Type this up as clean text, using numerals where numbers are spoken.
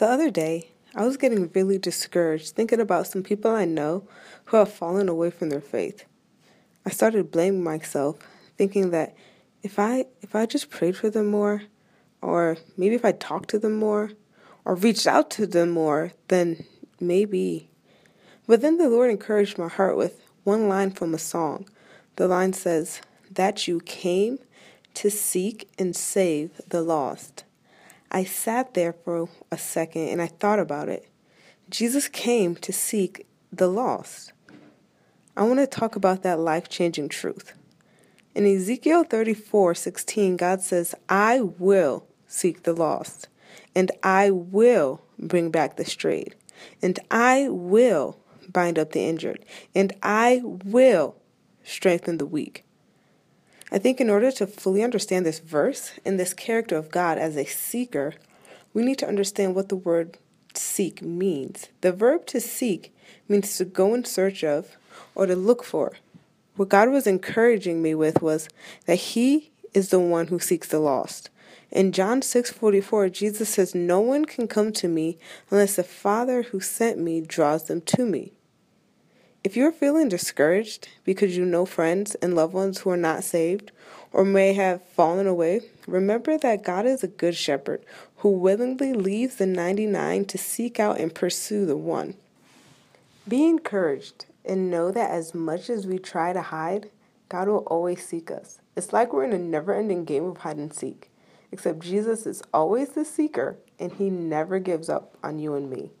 The other day, I was getting really discouraged thinking about some people I know who have fallen away from their faith. I started blaming myself, thinking that if I just prayed for them more, or maybe if I talked to them more, or reached out to them more, then maybe. But then the Lord encouraged my heart with one line from a song. The line says, "That you came to seek and save the lost." I sat there for a second and I thought about it. Jesus came to seek the lost. I want to talk about that life-changing truth. In Ezekiel 34:16, God says, "I will seek the lost, and I will bring back the strayed, and I will bind up the injured, and I will strengthen the weak." I think in order to fully understand this verse and this character of God as a seeker, we need to understand what the word seek means. The verb to seek means to go in search of or to look for. What God was encouraging me with was that He is the one who seeks the lost. In John 6:44, Jesus says, "No one can come to me unless the Father who sent me draws them to me." If you're feeling discouraged because you know friends and loved ones who are not saved or may have fallen away, remember that God is a good shepherd who willingly leaves the 99 to seek out and pursue the one. Be encouraged and know that as much as we try to hide, God will always seek us. It's like we're in a never-ending game of hide and seek, except Jesus is always the seeker and He never gives up on you and me.